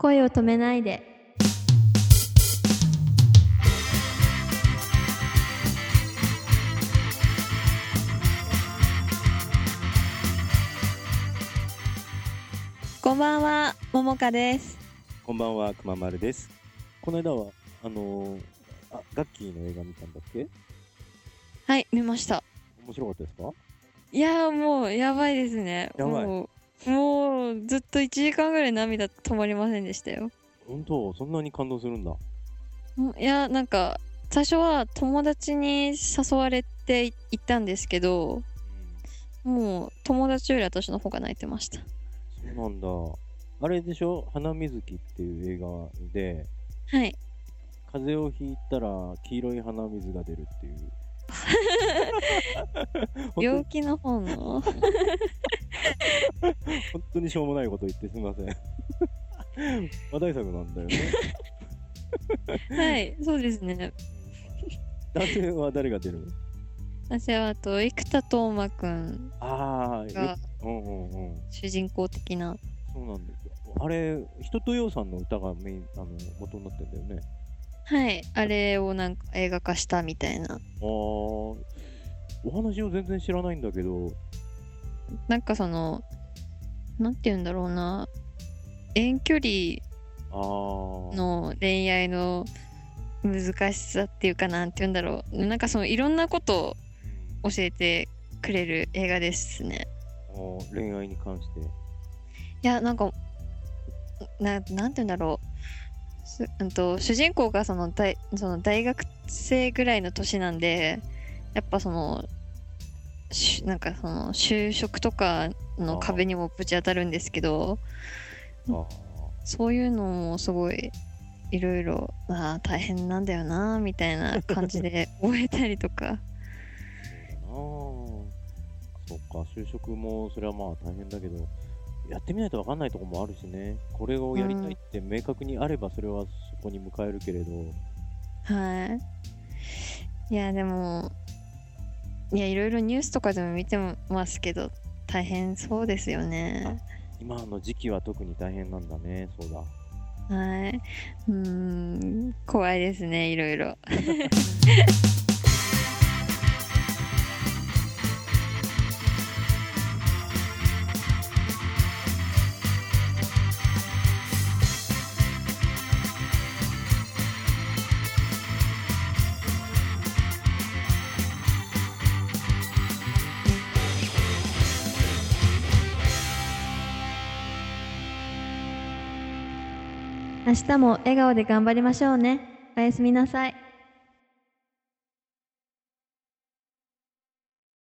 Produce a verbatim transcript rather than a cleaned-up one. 声を止めないで。こんばんは、ももかです。こんばんは、くままるです。この間はあのー、あガッキーの映画見たんだっけ？はい、見ました。面白かったですか？いやもうやばいですね。やばい。もう、もうずっといちじかんぐらい涙止まりませんでしたよ。本当？そんなに感動するんだ。いやなんか最初は友達に誘われて行ったんですけど、うん、もう友達より私の方が泣いてました。そうなんだ。あれでしょ、花水木っていう映画で、はい、風邪をひいたら黄色い鼻水が出るっていう病気の方の本当にしょうもないこと言ってすみません話題作なんだよねはい、そうですね。男性は誰が出るの？男性はと生田斗真くんが主人公的な。そうなんですよ。あれ一青窈さんの歌がメイン、あの元になってんだよね。はい、あれをなんか映画化したみたいな。あ、お話を全然知らないんだけど、なんかそのなんて言うんだろうな、遠距離の恋愛の難しさっていうか、なんて言うんだろう、なんかそのいろんなことを教えてくれる映画ですね。あ、恋愛に関して。いやなんか な, なんて言うんだろう、うん、と主人公がその 大, その大学生ぐらいの年なんで、やっぱそのなんかその就職とかの壁にもぶち当たるんですけど、あ、そういうのもすごいいろいろ大変なんだよなみたいな感じで終えたりとかあ、そっか、就職もそれはまあ大変だけど、やってみないと分かんないところもあるしね。これをやりたいって明確にあればそれはそこに向かえるけれど、うん、はい。いやでもいやいろいろニュースとかでも見てますけど大変そうですよね。今の時期は特に大変なんだね。そうだ、はい、うーん、怖いですね、いろいろ明日も笑顔で頑張りましょうね。おやすみなさい。